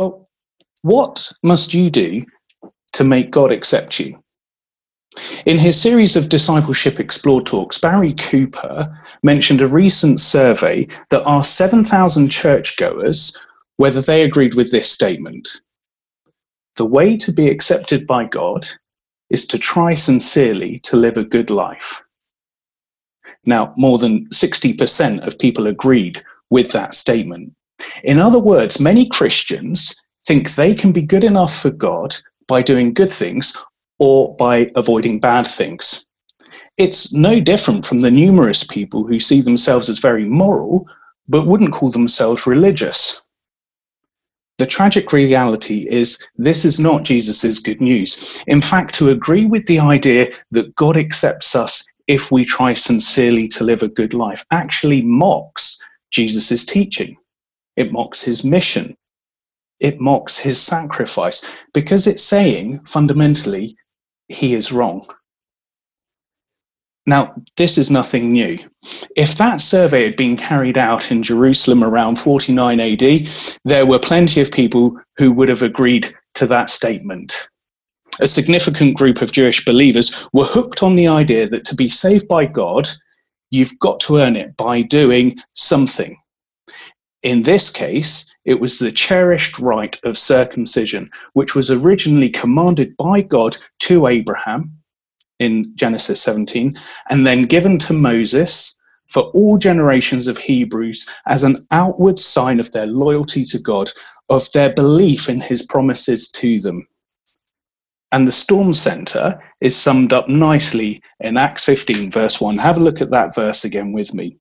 Well, what must you do to make God accept you? In his series of Discipleship Explore talks, Barry Cooper mentioned a recent survey that asked 7,000 churchgoers whether they agreed with this statement. The way to be accepted by God is to try sincerely to live a good life. Now, more than 60% of people agreed with that statement. In other words, many Christians think they can be good enough for God by doing good things or by avoiding bad things. It's no different from the numerous people who see themselves as very moral, but wouldn't call themselves religious. The tragic reality is this is not Jesus's good news. In fact, to agree with the idea that God accepts us if we try sincerely to live a good life actually mocks Jesus's teaching. It mocks his mission. It mocks his sacrifice, because it's saying fundamentally, he is wrong. Now, this is nothing new. If that survey had been carried out in Jerusalem around 49 AD, there were plenty of people who would have agreed to that statement. A significant group of Jewish believers were hooked on the idea that to be saved by God, you've got to earn it by doing something. In this case, it was the cherished rite of circumcision, which was originally commanded by God to Abraham in Genesis 17, and then given to Moses for all generations of Hebrews as an outward sign of their loyalty to God, of their belief in his promises to them. And the storm center is summed up nicely in Acts 15, verse 1. Have a look at that verse again with me.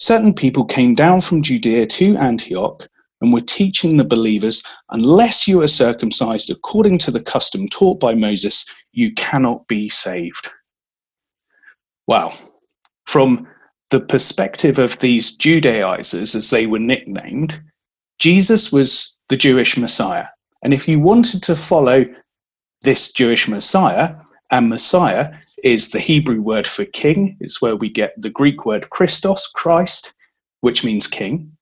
Certain people came down from Judea to Antioch and were teaching the believers, unless you are circumcised according to the custom taught by Moses, you cannot be saved. Wow. From the perspective of these Judaizers, as they were nicknamed, Jesus was the Jewish Messiah. And if you wanted to follow this Jewish Messiah, and Messiah is the Hebrew word for king. It's where we get the Greek word Christos, Christ, which means king.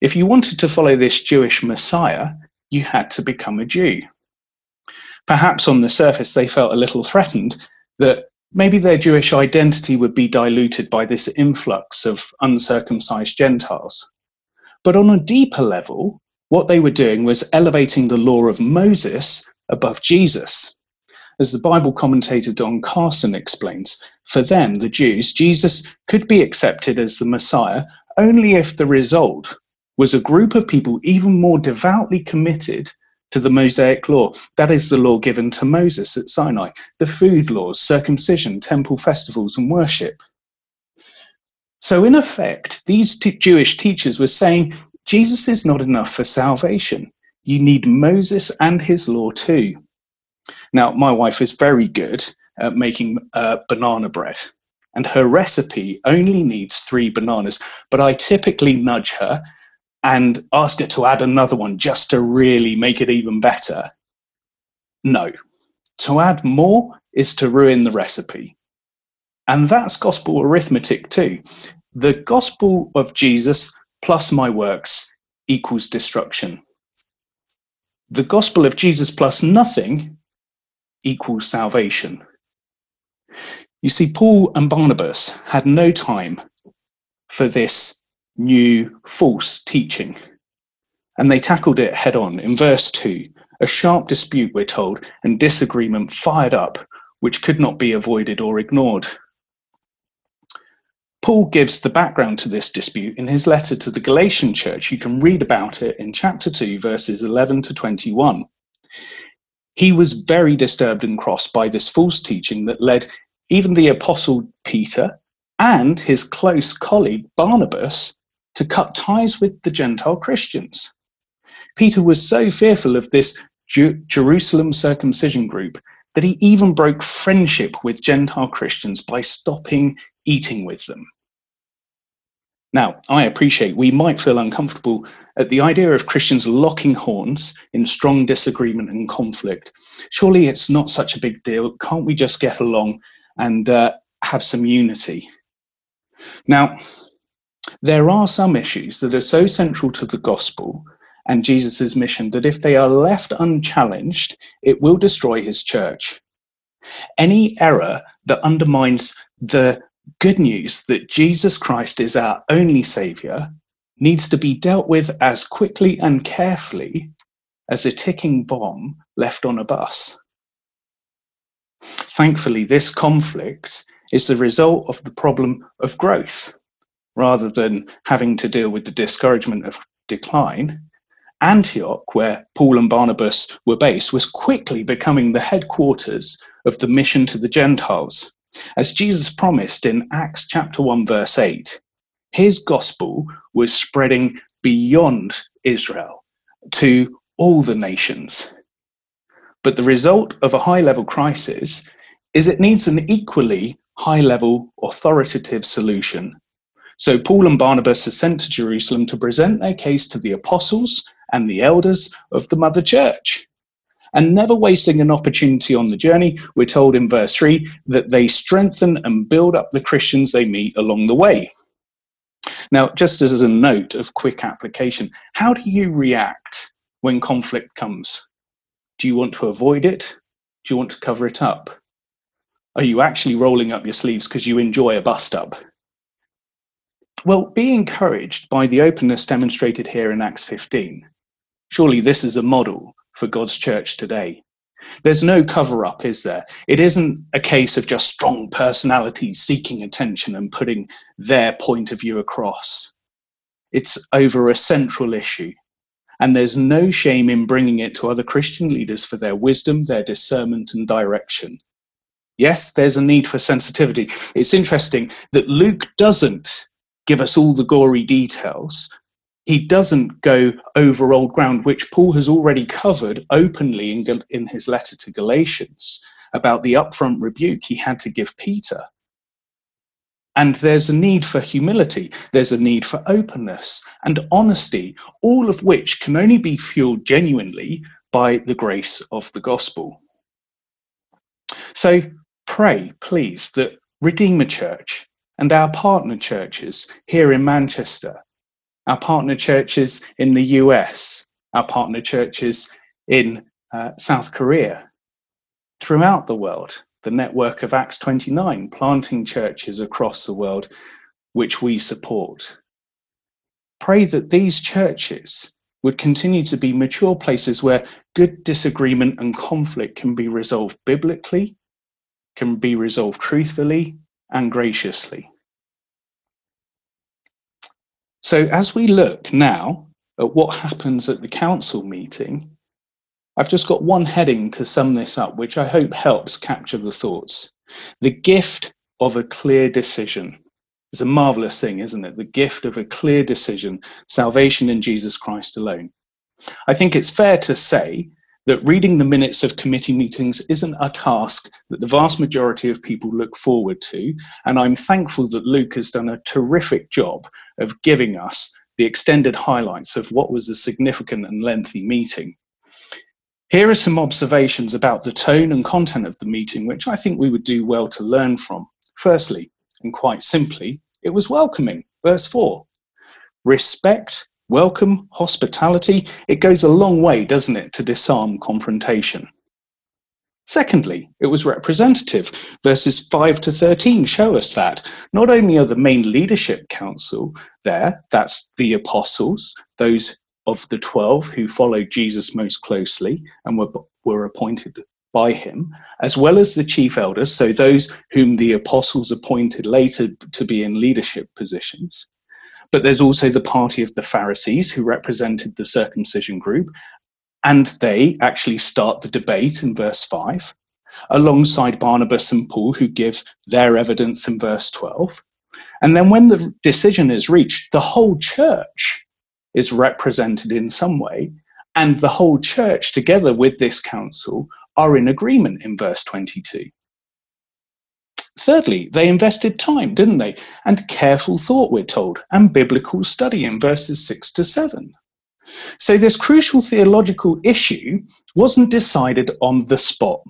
If you wanted to follow this Jewish Messiah, you had to become a Jew. Perhaps on the surface, they felt a little threatened that maybe their Jewish identity would be diluted by this influx of uncircumcised Gentiles. But on a deeper level, what they were doing was elevating the law of Moses above Jesus. As the Bible commentator Don Carson explains, for them, the Jews, Jesus could be accepted as the Messiah only if the result was a group of people even more devoutly committed to the Mosaic law. That is the law given to Moses at Sinai, the food laws, circumcision, temple festivals, and worship. So in effect, these Jewish teachers were saying, Jesus is not enough for salvation. You need Moses and his law too. Now, my wife is very good at making banana bread, and her recipe only needs 3 bananas, but I typically nudge her and ask her to add another one just to really make it even better. No, to add more is to ruin the recipe. And that's gospel arithmetic too. The gospel of Jesus plus my works equals destruction. The gospel of Jesus plus nothing equals salvation. You see, Paul and Barnabas had no time for this new false teaching, and they tackled it head on. In verse 2, a sharp dispute, we're told, and disagreement fired up, which could not be avoided or ignored. Paul gives the background to this dispute in his letter to the Galatian church. You can read about it in chapter 2, verses 11 to 21. He was very disturbed and crossed by this false teaching that led even the apostle Peter and his close colleague Barnabas to cut ties with the Gentile Christians. Peter was so fearful of this Jerusalem circumcision group that he even broke friendship with Gentile Christians by stopping eating with them. Now, I appreciate we might feel uncomfortable at the idea of Christians locking horns in strong disagreement and conflict. Surely it's not such a big deal. Can't we just get along and have some unity? Now, there are some issues that are so central to the gospel and Jesus's mission that if they are left unchallenged, it will destroy his church. Any error that undermines the good news that Jesus Christ is our only Saviour needs to be dealt with as quickly and carefully as a ticking bomb left on a bus. Thankfully, this conflict is the result of the problem of growth, rather than having to deal with the discouragement of decline. Antioch, where Paul and Barnabas were based, was quickly becoming the headquarters of the mission to the Gentiles. As Jesus promised in Acts chapter 1, verse 8, his gospel was spreading beyond Israel to all the nations. But the result of a high-level crisis is it needs an equally high-level authoritative solution. So Paul and Barnabas are sent to Jerusalem to present their case to the apostles and the elders of the mother church. And never wasting an opportunity on the journey, we're told in verse 3 that they strengthen and build up the Christians they meet along the way. Now, just as a note of quick application, how do you react when conflict comes? Do you want to avoid it? Do you want to cover it up? Are you actually rolling up your sleeves because you enjoy a bust up? Well, be encouraged by the openness demonstrated here in Acts 15. Surely this is a model for God's church today. There's no cover-up, is there? It isn't a case of just strong personalities seeking attention and putting their point of view across. It's over a central issue, and there's no shame in bringing it to other Christian leaders for their wisdom, their discernment, and direction. Yes, there's a need for sensitivity. It's interesting that Luke doesn't give us all the gory details. He doesn't go over old ground, which Paul has already covered openly in his letter to Galatians about the upfront rebuke he had to give Peter. And there's a need for humility, there's a need for openness and honesty, all of which can only be fueled genuinely by the grace of the gospel. So pray, please, that Redeemer Church and our partner churches here in Manchester, our partner churches in the US, our partner churches in South Korea, throughout the world, the network of Acts 29, planting churches across the world, which we support. Pray that these churches would continue to be mature places where good disagreement and conflict can be resolved biblically, can be resolved truthfully and graciously. So as we look now at what happens at the council meeting, I've just got one heading to sum this up, which I hope helps capture the thoughts. The gift of a clear decision. It's a marvelous thing, isn't it? The gift of a clear decision, salvation in Jesus Christ alone. I think it's fair to say that reading the minutes of committee meetings isn't a task that the vast majority of people look forward to, and I'm thankful that Luke has done a terrific job of giving us the extended highlights of what was a significant and lengthy meeting. Here are some observations about the tone and content of the meeting, which I think we would do well to learn from. Firstly, and quite simply, it was welcoming. Verse 4, respect, welcome, hospitality, it goes a long way, doesn't it, to disarm confrontation. Secondly, it was representative. Verses 5 to 13 show us that. Not only are the main leadership council there, that's the apostles, those of the 12 who followed Jesus most closely and were appointed by him, as well as the chief elders, so those whom the apostles appointed later to be in leadership positions. But there's also the party of the Pharisees who represented the circumcision group, and they actually start the debate in verse 5, alongside Barnabas and Paul, who give their evidence in verse 12. And then when the decision is reached, the whole church is represented in some way, and the whole church together with this council are in agreement in verse 22. Thirdly, they invested time, didn't they? And careful thought, we're told, and biblical study in verses 6 to 7. So this crucial theological issue wasn't decided on the spot.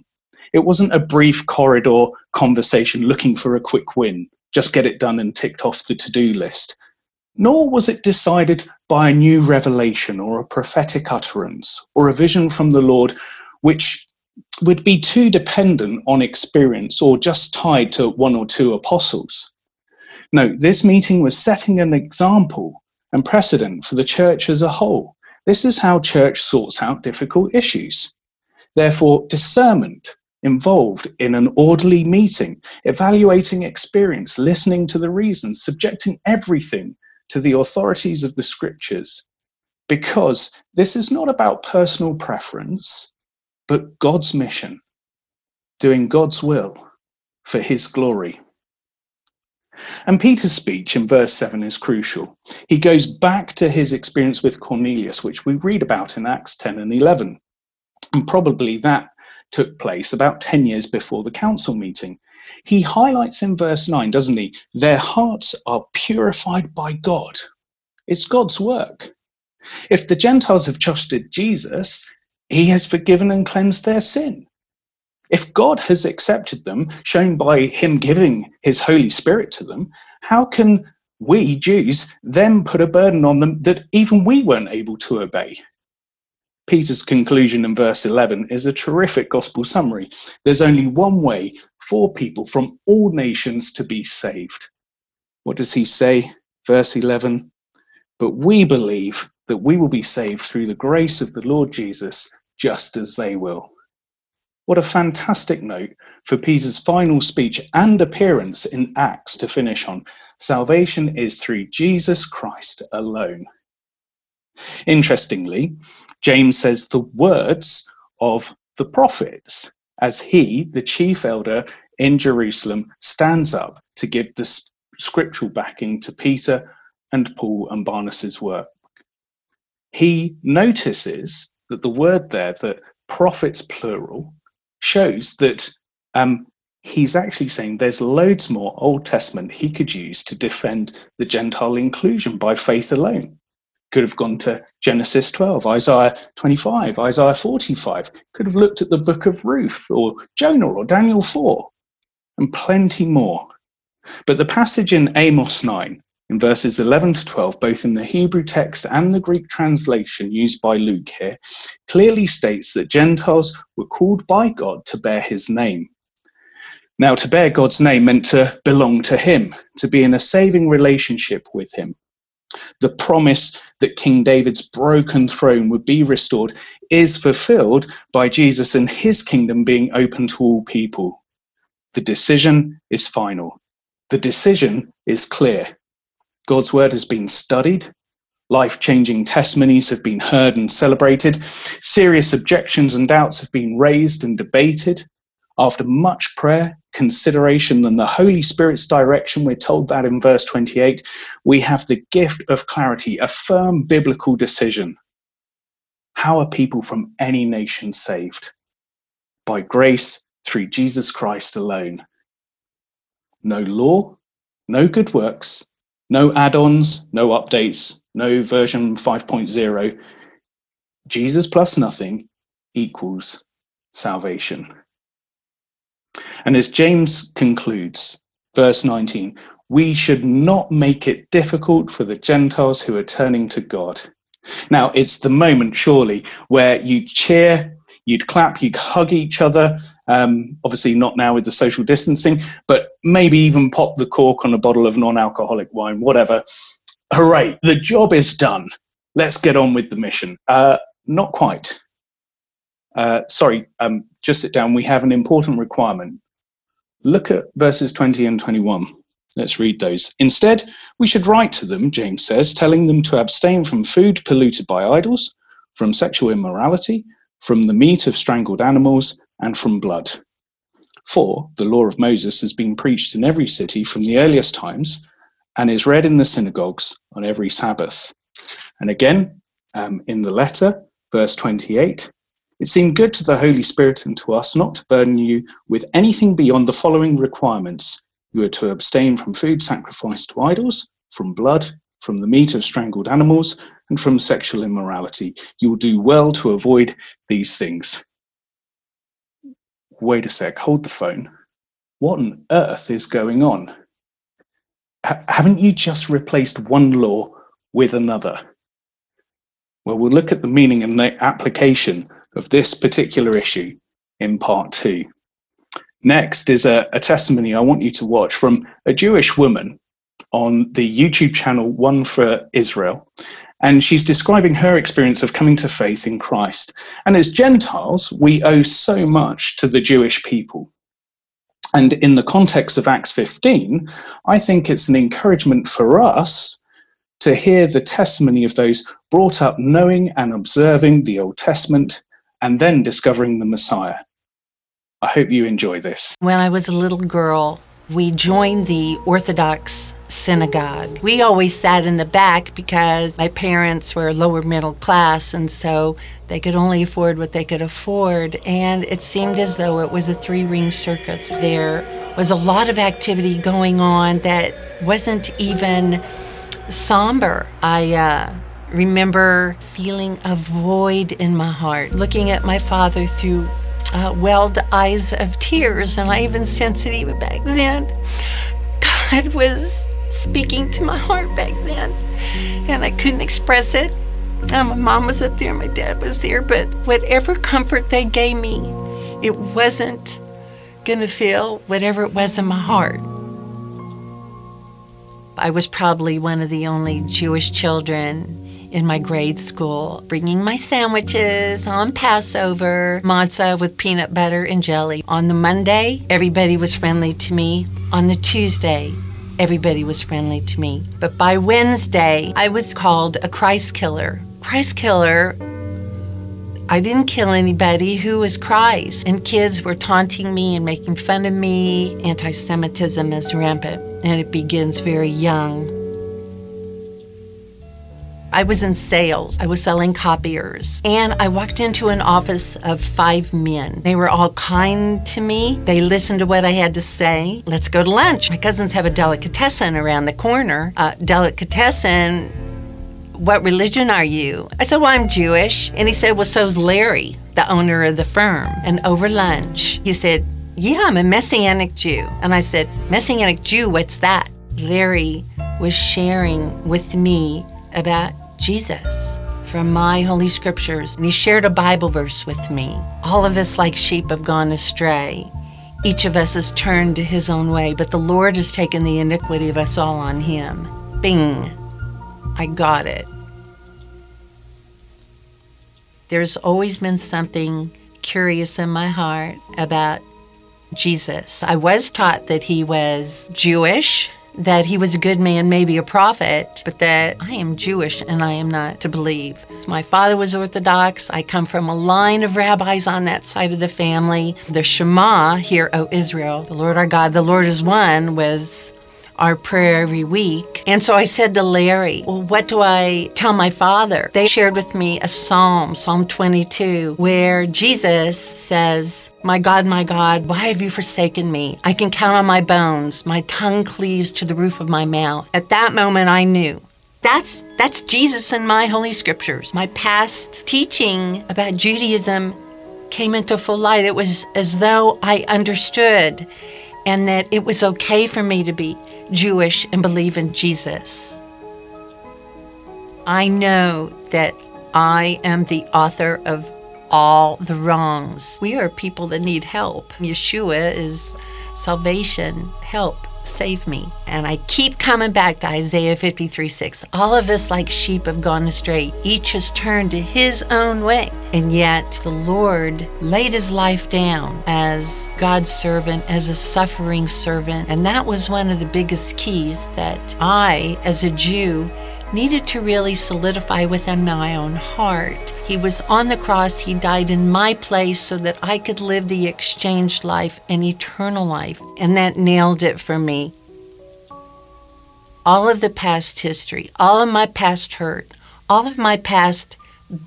It wasn't a brief corridor conversation looking for a quick win, just get it done and ticked off the to-do list. Nor was it decided by a new revelation or a prophetic utterance or a vision from the Lord, which would be too dependent on experience or just tied to one or two apostles. No, this meeting was setting an example and precedent for the church as a whole. This is how church sorts out difficult issues. Therefore, discernment involved in an orderly meeting, evaluating experience, listening to the reasons, subjecting everything to the authorities of the scriptures, because this is not about personal preference, but God's mission, doing God's will for his glory. And Peter's speech in verse 7 is crucial. He goes back to his experience with Cornelius, which we read about in Acts 10 and 11. And probably that took place about 10 years before the council meeting. He highlights in verse 9, doesn't he? Their hearts are purified by God. It's God's work. If the Gentiles have trusted Jesus, he has forgiven and cleansed their sin. If God has accepted them, shown by him giving his Holy Spirit to them, how can we Jews then put a burden on them that even we weren't able to obey? Peter's conclusion in verse 11 is a terrific gospel summary. There's only one way for people from all nations to be saved. What does he say? Verse 11, but we believe that we will be saved through the grace of the Lord Jesus, just as they will. What a fantastic note for Peter's final speech and appearance in Acts to finish on. Salvation is through Jesus Christ alone. Interestingly, James says the words of the prophets as he, the chief elder in Jerusalem, stands up to give the scriptural backing to Peter and Paul and Barnabas's work. He notices that the word there, that prophets plural, shows that he's actually saying there's loads more Old Testament he could use to defend the Gentile inclusion by faith alone. Could have gone to Genesis 12, Isaiah 25, Isaiah 45, could have looked at the book of Ruth or Jonah or Daniel 4, and plenty more. But the passage in Amos 9, in verses 11 to 12, both in the Hebrew text and the Greek translation used by Luke here, clearly states that Gentiles were called by God to bear his name. Now, to bear God's name meant to belong to him, to be in a saving relationship with him. The promise that King David's broken throne would be restored is fulfilled by Jesus and his kingdom being open to all people. The decision is final. The decision is clear. God's word has been studied, life-changing testimonies have been heard and celebrated, serious objections and doubts have been raised and debated. After much prayer, consideration, and the Holy Spirit's direction, we're told that in verse 28, we have the gift of clarity, a firm biblical decision. How are people from any nation saved? By grace, through Jesus Christ alone. No law, no good works, no add-ons, no updates, no version 5.0. Jesus plus nothing equals salvation. And as James concludes, verse 19, we should not make it difficult for the Gentiles who are turning to God. Now, it's the moment, surely, where you cheer, you'd clap, you'd hug each other. Obviously not now with the social distancing, but maybe even pop the cork on a bottle of non-alcoholic wine, whatever. Hooray, the job is done. Let's get on with the mission. Not quite. Just sit down. We have an important requirement. Look at verses 20 and 21. Let's read those. Instead, we should write to them, James says, telling them to abstain from food polluted by idols, from sexual immorality, from the meat of strangled animals, and from blood. For the law of Moses has been preached in every city from the earliest times and is read in the synagogues on every Sabbath. And again, in the letter, verse 28, it seemed good to the Holy Spirit and to us not to burden you with anything beyond the following requirements. You are to abstain from food sacrificed to idols, from blood, from the meat of strangled animals, and from sexual immorality. You will do well to avoid these things. Wait a sec, hold the phone. What on earth is going on? haven't you just replaced one law with another? Well, we'll look at the meaning and the application of this particular issue in part two. Next is a testimony I want you to watch from a Jewish woman on the YouTube channel One for Israel, and she's describing her experience of coming to faith in Christ. And as Gentiles, we owe so much to the Jewish people. And in the context of Acts 15, I think it's an encouragement for us to hear the testimony of those brought up knowing and observing the Old Testament and then discovering the Messiah. I hope you enjoy this. When I was a little girl, we joined the Orthodox synagogue. We always sat in the back because my parents were lower middle class, and so they could only afford what they could afford, and it seemed as though it was a three-ring circus. There was a lot of activity going on that wasn't even somber. I remember feeling a void in my heart, looking at my father through welled eyes of tears, and I even sensed that even back then God was speaking to my heart back then, and I couldn't express it. My mom was up there, my dad was there, but whatever comfort they gave me, it wasn't gonna fill whatever it was in my heart. I was probably one of the only Jewish children in my grade school, bringing my sandwiches on Passover, matzah with peanut butter and jelly. On the Monday, everybody was friendly to me. On the Tuesday, everybody was friendly to me. But by Wednesday, I was called a Christ killer. Christ killer, I didn't kill anybody. Who was Christ? And kids were taunting me and making fun of me. Anti-Semitism is rampant, and it begins very young. I was in sales. I was selling copiers. And I walked into an office of 5 men. They were all kind to me. They listened to what I had to say. Let's go to lunch. My cousins have a delicatessen around the corner. Delicatessen, what religion are you? I said, well, I'm Jewish. And he said, well, so's Larry, the owner of the firm. And over lunch, he said, yeah, I'm a Messianic Jew. And I said, Messianic Jew, what's that? Larry was sharing with me about Jesus from my Holy Scriptures, and he shared a Bible verse with me. All of us like sheep have gone astray. Each of us has turned to his own way, but the Lord has taken the iniquity of us all on him. Bing, I got it. There's always been something curious in my heart about Jesus. I was taught that he was Jewish, that he was a good man, maybe a prophet, but that I am Jewish and I am not to believe. My father was Orthodox. I come from a line of rabbis on that side of the family. The Shema, hear, O Israel, the Lord our God, the Lord is one, was our prayer every week. And so I said to Larry, well, what do I tell my father? They shared with me a psalm, Psalm 22, where Jesus says, my God, why have you forsaken me? I can count on my bones. My tongue cleaves to the roof of my mouth. At that moment, I knew. That's Jesus in my Holy Scriptures. My past teaching about Judaism came into full light. It was as though I understood, and that it was okay for me to be Jewish and believe in Jesus. I know that I am the author of all the wrongs. We are people that need help. Yeshua is salvation, help, save me. And I keep coming back to Isaiah 53:6. All of us like sheep have gone astray. Each has turned to his own way. And yet the Lord laid his life down as God's servant, as a suffering servant. And that was one of the biggest keys that I, as a Jew, needed to really solidify within my own heart. He was on the cross. He died in my place so that I could live the exchanged life and eternal life. And that nailed it for me. All of the past history, all of my past hurt, all of my past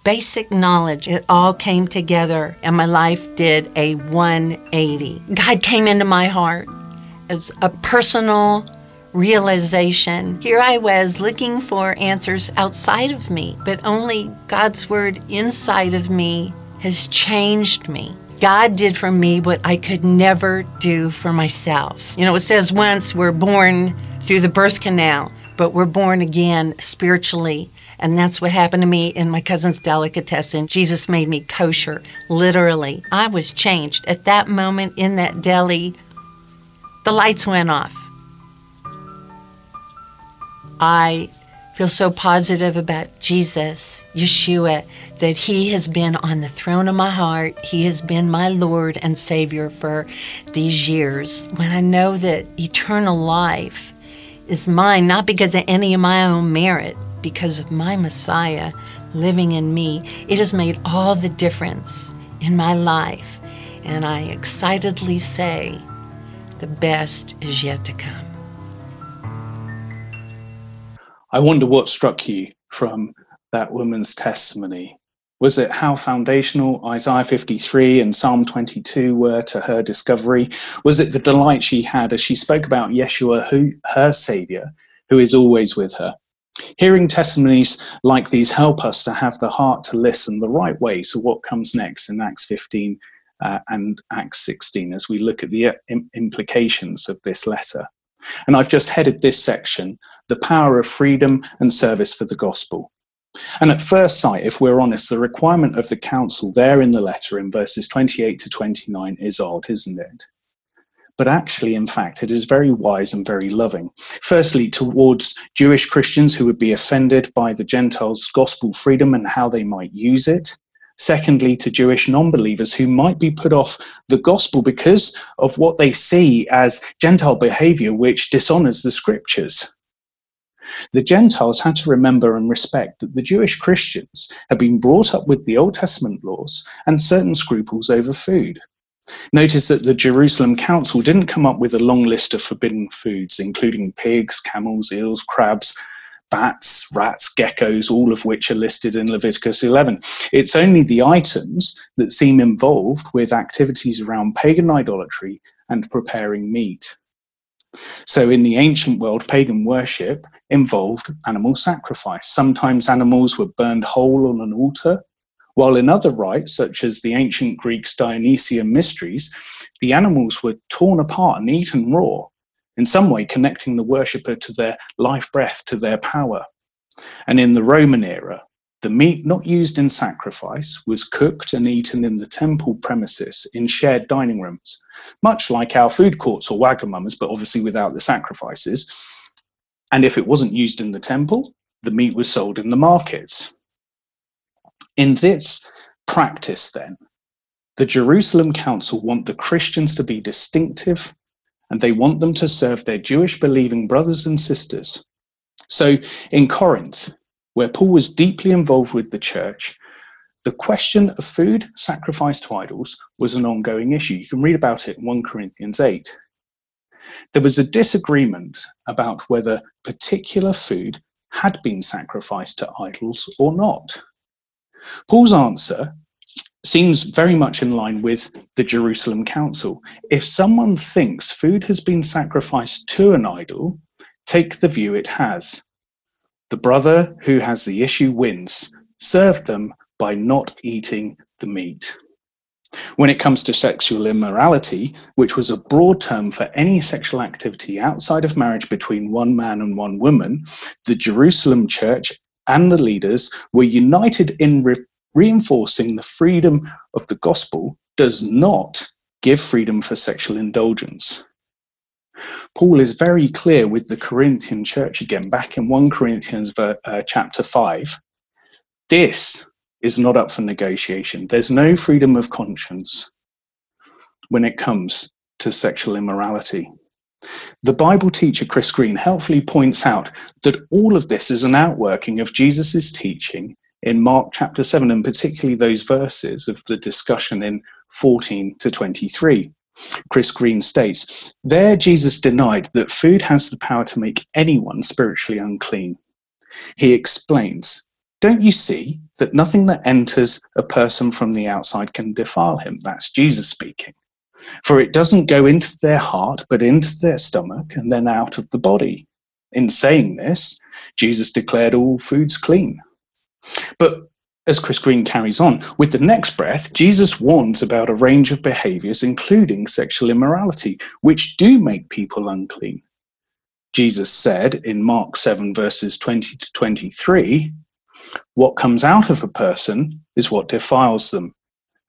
basic knowledge, it all came together, and my life did a 180. God came into my heart as a personal realization. Here I was looking for answers outside of me, but only God's word inside of me has changed me. God did for me what I could never do for myself. You know, it says once we're born through the birth canal, but we're born again spiritually. And that's what happened to me in my cousin's delicatessen. Jesus made me kosher, literally. I was changed. At that moment in that deli, the lights went off. I feel so positive about Jesus, Yeshua, that He has been on the throne of my heart. He has been my Lord and Savior for these years. When I know that eternal life is mine, not because of any of my own merit, because of my Messiah living in me, it has made all the difference in my life. And I excitedly say, the best is yet to come. I wonder what struck you from that woman's testimony. Was it how foundational Isaiah 53 and Psalm 22 were to her discovery? Was it the delight she had as she spoke about Yeshua, her Savior, who is always with her? Hearing testimonies like these help us to have the heart to listen the right way to what comes next in Acts 15 and Acts 16 as we look at the implications of this letter. And I've just headed this section, the power of freedom and service for the gospel. And at first sight, if we're honest, the requirement of the council there in the letter in verses 28 to 29 is odd, isn't it? But actually, in fact, it is very wise and very loving. Firstly, towards Jewish Christians who would be offended by the Gentiles' gospel freedom and how they might use it. Secondly, to Jewish non-believers who might be put off the gospel because of what they see as Gentile behavior, which dishonors the scriptures. The Gentiles had to remember and respect that the Jewish Christians had been brought up with the Old Testament laws and certain scruples over food. Notice that the Jerusalem Council didn't come up with a long list of forbidden foods, including pigs, camels, eels, crabs, bats, rats, geckos, all of which are listed in Leviticus 11. It's only the items that seem involved with activities around pagan idolatry and preparing meat. So in the ancient world, pagan worship involved animal sacrifice. Sometimes animals were burned whole on an altar, while in other rites, such as the ancient Greeks' Dionysian mysteries, the animals were torn apart and eaten raw, in some way connecting the worshipper to their life breath, to their power. And in the Roman era, the meat not used in sacrifice was cooked and eaten in the temple premises in shared dining rooms, much like our food courts or Wagamama's, but obviously without the sacrifices. And if it wasn't used in the temple, the meat was sold in the markets. In this practice, then, the Jerusalem Council want the Christians to be distinctive, and they want them to serve their Jewish believing brothers and sisters. So in Corinth, where Paul was deeply involved with the church, the question of food sacrificed to idols was an ongoing issue. You can read about it in 1 Corinthians 8. There was a disagreement about whether particular food had been sacrificed to idols or not. Paul's answer seems very much in line with the Jerusalem Council. If someone thinks food has been sacrificed to an idol, take the view it has. The brother who has the issue wins. Serve them by not eating the meat. When it comes to sexual immorality, which was a broad term for any sexual activity outside of marriage between one man and one woman, the Jerusalem church and the leaders were united in reinforcing the freedom of the gospel does not give freedom for sexual indulgence. Paul is very clear with the Corinthian church again, back in 1 Corinthians chapter 5. This is not up for negotiation. There's no freedom of conscience when it comes to sexual immorality. The Bible teacher Chris Green helpfully points out that all of this is an outworking of Jesus' teaching in Mark chapter 7, and particularly those verses of the discussion in 14 to 23. Chris Green states, "There Jesus denied that food has the power to make anyone spiritually unclean. He explains, 'Don't you see that nothing that enters a person from the outside can defile him?'" That's Jesus speaking. "For it doesn't go into their heart, but into their stomach, and then out of the body. In saying this, Jesus declared all foods clean." But as Chris Green carries on, with the next breath, Jesus warns about a range of behaviors, including sexual immorality, which do make people unclean. Jesus said in Mark 7, verses 20 to 23, what comes out of a person is what defiles them.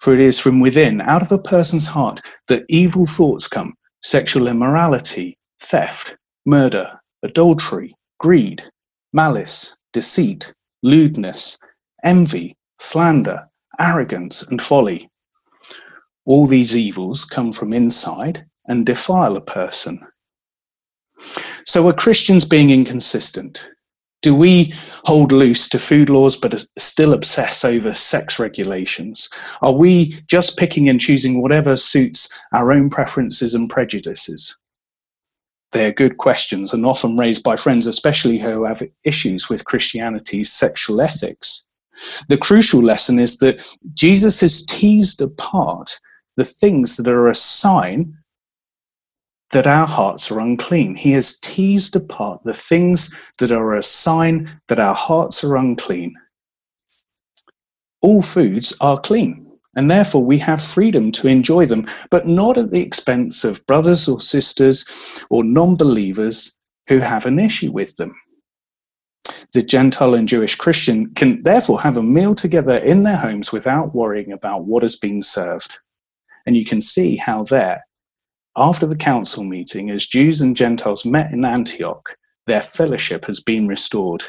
For it is from within, out of a person's heart, that evil thoughts come, sexual immorality, theft, murder, adultery, greed, malice, deceit, lewdness, envy, slander, arrogance, and folly. All these evils come from inside and defile a person. So are Christians being inconsistent? Do we hold loose to food laws but still obsess over sex regulations? Are we just picking and choosing whatever suits our own preferences and prejudices? They're good questions and often raised by friends, especially who have issues with Christianity's sexual ethics. The crucial lesson is that Jesus has teased apart the things that are a sign that our hearts are unclean. He has teased apart the things that are a sign that our hearts are unclean. All foods are clean, and therefore we have freedom to enjoy them, but not at the expense of brothers or sisters or non-believers who have an issue with them. The Gentile and Jewish Christian can therefore have a meal together in their homes without worrying about what has been served. And you can see how there, after the council meeting, as Jews and Gentiles met in Antioch, their fellowship has been restored.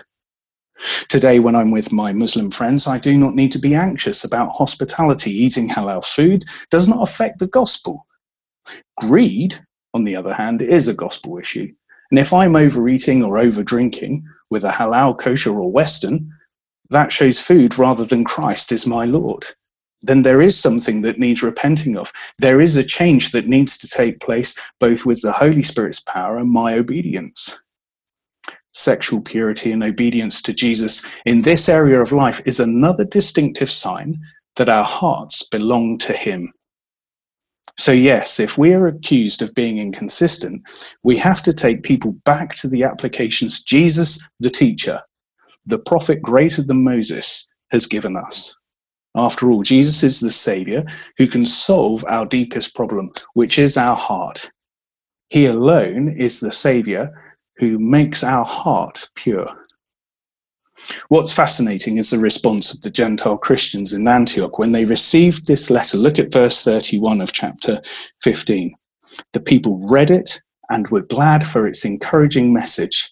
Today, when I'm with my Muslim friends, I do not need to be anxious about hospitality. Eating halal food does not affect the gospel. Greed, on the other hand, is a gospel issue. And if I'm overeating or over-drinking with a halal, kosher or Western, that shows food rather than Christ is my Lord. Then there is something that needs repenting of. There is a change that needs to take place, both with the Holy Spirit's power and my obedience. Sexual purity and obedience to Jesus in this area of life is another distinctive sign that our hearts belong to him. So yes, if we are accused of being inconsistent, we have to take people back to the applications Jesus, the teacher, the prophet greater than Moses, has given us. After all, Jesus is the Savior who can solve our deepest problem, which is our heart. He alone is the Savior who makes our heart pure. What's fascinating is the response of the Gentile Christians in Antioch when they received this letter. Look at verse 31 of chapter 15. The people read it and were glad for its encouraging message.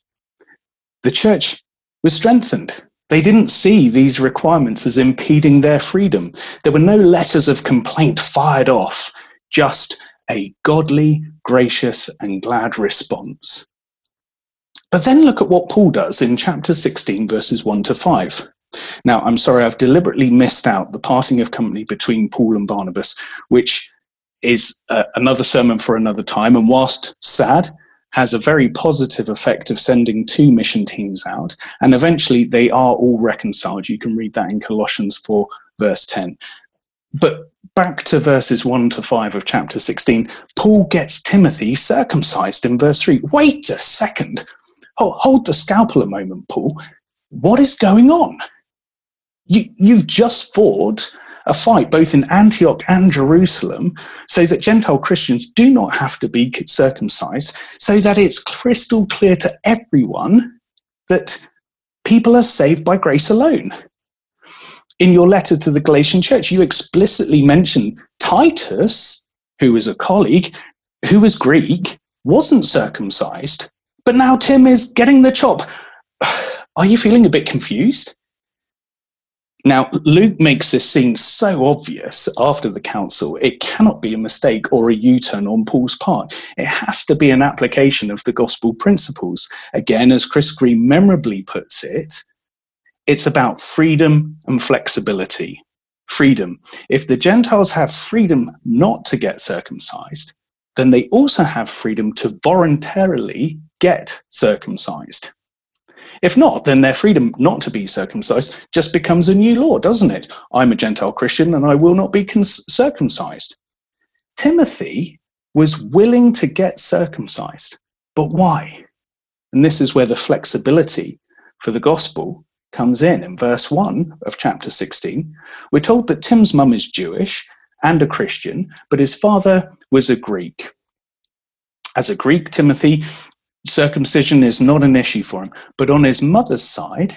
The church was strengthened. They didn't see these requirements as impeding their freedom. There were no letters of complaint fired off, just a godly, gracious, and glad response. But then look at what Paul does in chapter 16, verses 1 to 5. Now, I'm sorry, I've deliberately missed out the parting of company between Paul and Barnabas, which is another sermon for another time, and whilst sad, has a very positive effect of sending two mission teams out, and eventually they are all reconciled. You can read that in Colossians 4, verse 10. But back to verses 1 to 5 of chapter 16, Paul gets Timothy circumcised in verse 3. Wait a second. Oh, hold the scalpel a moment, Paul. What is going on? You've just fought a fight both in Antioch and Jerusalem so that Gentile Christians do not have to be circumcised, so that it's crystal clear to everyone that people are saved by grace alone. In your letter to the Galatian church, you explicitly mention Titus, who was a colleague, who was Greek, wasn't circumcised, but now Tim is getting the chop. Are you feeling a bit confused? Now, Luke makes this seem so obvious after the council. It cannot be a mistake or a U-turn on Paul's part. It has to be an application of the gospel principles. Again, as Chris Green memorably puts it, it's about freedom and flexibility. Freedom. If the Gentiles have freedom not to get circumcised, then they also have freedom to voluntarily get circumcised. If not, then their freedom not to be circumcised just becomes a new law, doesn't it? I'm a Gentile Christian and I will not be circumcised. Timothy was willing to get circumcised, but why? And this is where the flexibility for the gospel comes in. In verse 1 of chapter 16, we're told that Tim's mum is Jewish and a Christian, but his father was a Greek. As a Greek, Timothy circumcision is not an issue for him. But on his mother's side,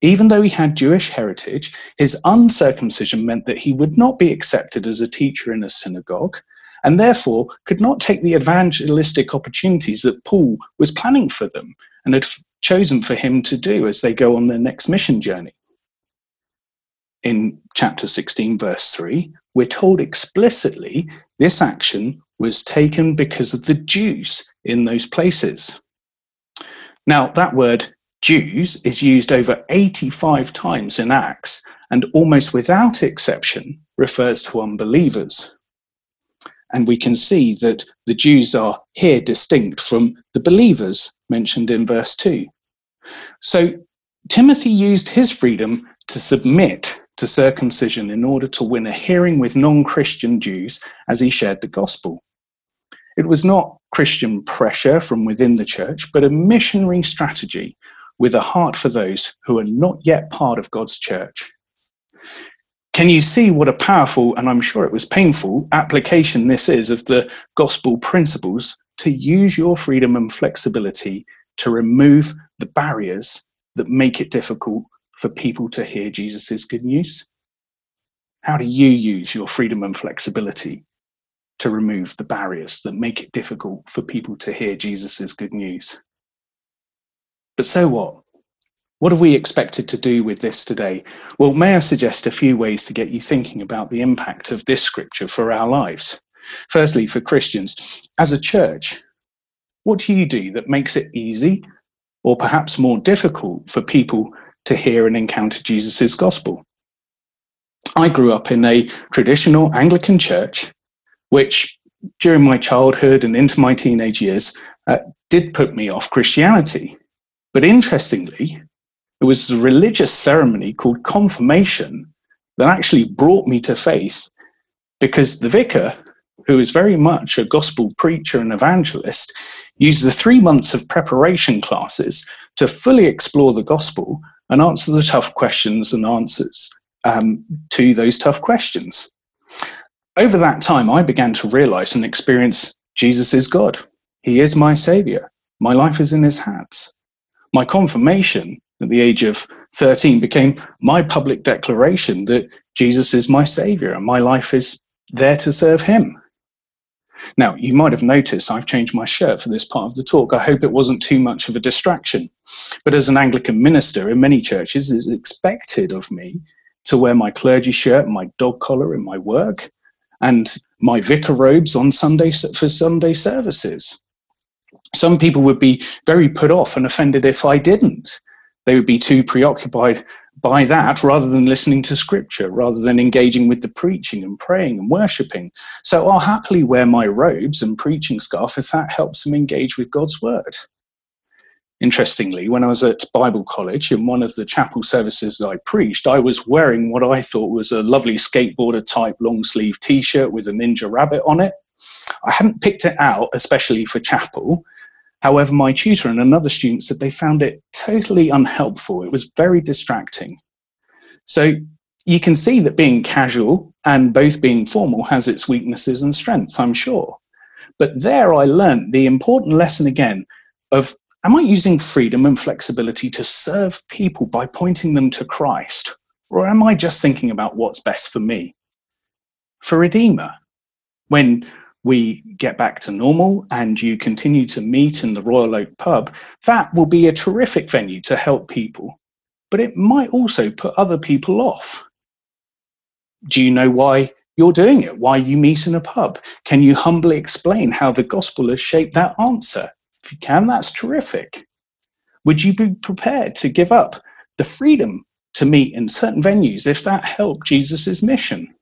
even though he had Jewish heritage, his uncircumcision meant that he would not be accepted as a teacher in a synagogue, and therefore could not take the evangelistic opportunities that Paul was planning for them and had chosen for him to do as they go on their next mission journey. In chapter 16, verse 3, we're told explicitly this action was taken because of the Jews in those places. Now, that word Jews is used over 85 times in Acts, and almost without exception refers to unbelievers. And we can see that the Jews are here distinct from the believers mentioned in verse 2. So Timothy used his freedom to submit to circumcision in order to win a hearing with non-Christian Jews as he shared the gospel. It was not Christian pressure from within the church, but a missionary strategy with a heart for those who are not yet part of God's church. Can you see what a powerful, and I'm sure it was painful, application this is of the gospel principles to use your freedom and flexibility to remove the barriers that make it difficult for people to hear Jesus's good news? How do you use your freedom and flexibility to remove the barriers that make it difficult for people to hear Jesus's good news? But so what? What are we expected to do with this today? Well, may I suggest a few ways to get you thinking about the impact of this scripture for our lives? Firstly, for Christians, as a church, what do you do that makes it easy or perhaps more difficult for people to hear and encounter Jesus's gospel? I grew up in a traditional Anglican church, which during my childhood and into my teenage years did put me off Christianity. But interestingly, it was the religious ceremony called confirmation that actually brought me to faith, because the vicar, who is very much a gospel preacher and evangelist, used the 3 months of preparation classes to fully explore the gospel and answer the tough questions and answers to those tough questions. Over that time, I began to realize and experience Jesus is God. He is my savior. My life is in his hands. My confirmation at the age of 13 became my public declaration that Jesus is my savior and my life is there to serve him. Now, you might have noticed I've changed my shirt for this part of the talk. I hope it wasn't too much of a distraction. But as an Anglican minister in many churches, it's expected of me to wear my clergy shirt, my dog collar in my work, and my vicar robes on Sunday for Sunday services. Some people would be very put off and offended if I didn't. They would be too preoccupied by that rather than listening to scripture, rather than engaging with the preaching and praying and worshipping. So I'll happily wear my robes and preaching scarf if that helps them engage with God's word. Interestingly, when I was at Bible college, in one of the chapel services that I preached, I was wearing what I thought was a lovely skateboarder type long sleeve t-shirt with a ninja rabbit on it. I hadn't picked it out, especially for chapel. However, my tutor and another student said they found it totally unhelpful. It was very distracting. So you can see that being casual and both being formal has its weaknesses and strengths, I'm sure. But there I learned the important lesson again of, am I using freedom and flexibility to serve people by pointing them to Christ? Or am I just thinking about what's best for me? For Redeemer, when we get back to normal and you continue to meet in the Royal Oak pub, that will be a terrific venue to help people, but it might also put other people off. Do you know why you're doing it? Why you meet in a pub? Can you humbly explain how the gospel has shaped that answer? If you can, that's terrific. Would you be prepared to give up the freedom to meet in certain venues if that helped Jesus's mission?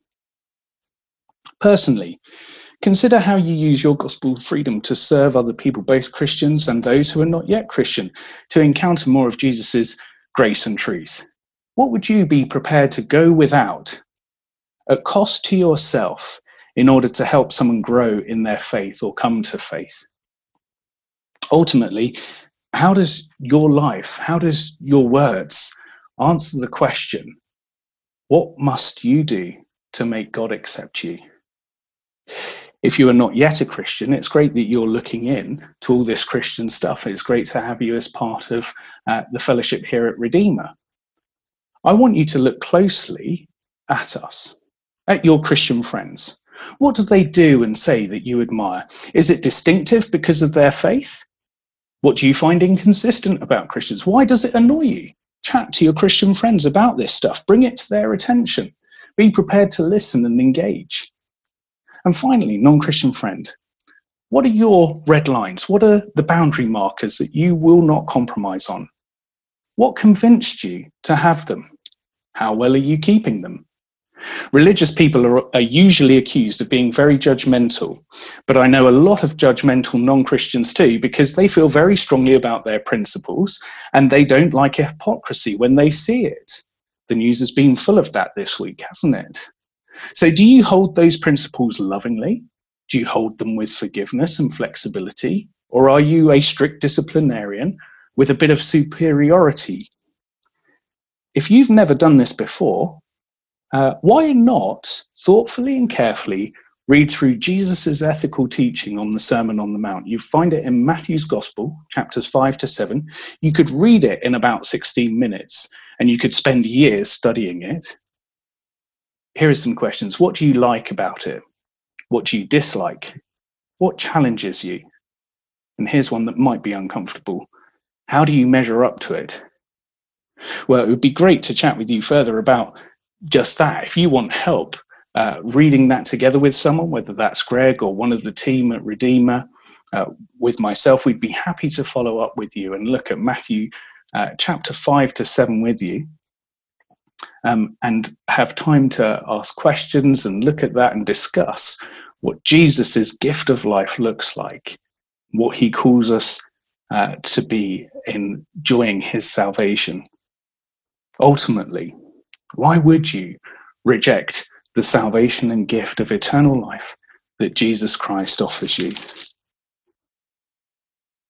Personally, consider how you use your gospel freedom to serve other people, both Christians and those who are not yet Christian, to encounter more of Jesus's grace and truth. What would you be prepared to go without at cost to yourself in order to help someone grow in their faith or come to faith? Ultimately, how does your life, how does your words answer the question, what must you do to make God accept you? If you are not yet a Christian, it's great that you're looking in to all this Christian stuff. It's great to have you as part of the fellowship here at Redeemer. I want you to look closely at us, at your Christian friends. What do they do and say that you admire? Is it distinctive because of their faith? What do you find inconsistent about Christians? Why does it annoy you? Chat to your Christian friends about this stuff. Bring it to their attention. Be prepared to listen and engage. And finally, non-Christian friend, what are your red lines? What are the boundary markers that you will not compromise on? What convinced you to have them? How well are you keeping them? Religious people are usually accused of being very judgmental, but I know a lot of judgmental non-Christians too, because they feel very strongly about their principles and they don't like hypocrisy when they see it. The news has been full of that this week, hasn't it? So do you hold those principles lovingly? Do you hold them with forgiveness and flexibility? Or are you a strict disciplinarian with a bit of superiority? If you've never done this before, why not thoughtfully and carefully read through Jesus's ethical teaching on the Sermon on the Mount? You find it in Matthew's Gospel, chapters 5 to 7. You could read it in about 16 minutes and you could spend years studying it. Here are some questions. What do you like about it? What do you dislike? What challenges you? And here's one that might be uncomfortable. How do you measure up to it? Well, it would be great to chat with you further about just that. If you want help reading that together with someone, whether that's Greg or one of the team at Redeemer, with myself, we'd be happy to follow up with you and look at Matthew chapter 5 to 7 with you, and have time to ask questions and look at that and discuss what Jesus's gift of life looks like, what he calls us to be in enjoying his salvation. Ultimately, why would you reject the salvation and gift of eternal life that Jesus Christ offers you?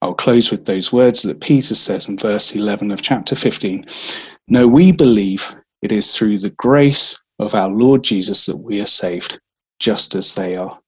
I'll close with those words that Peter says in verse 11 of chapter 15. No, we believe it is through the grace of our Lord Jesus that we are saved, just as they are.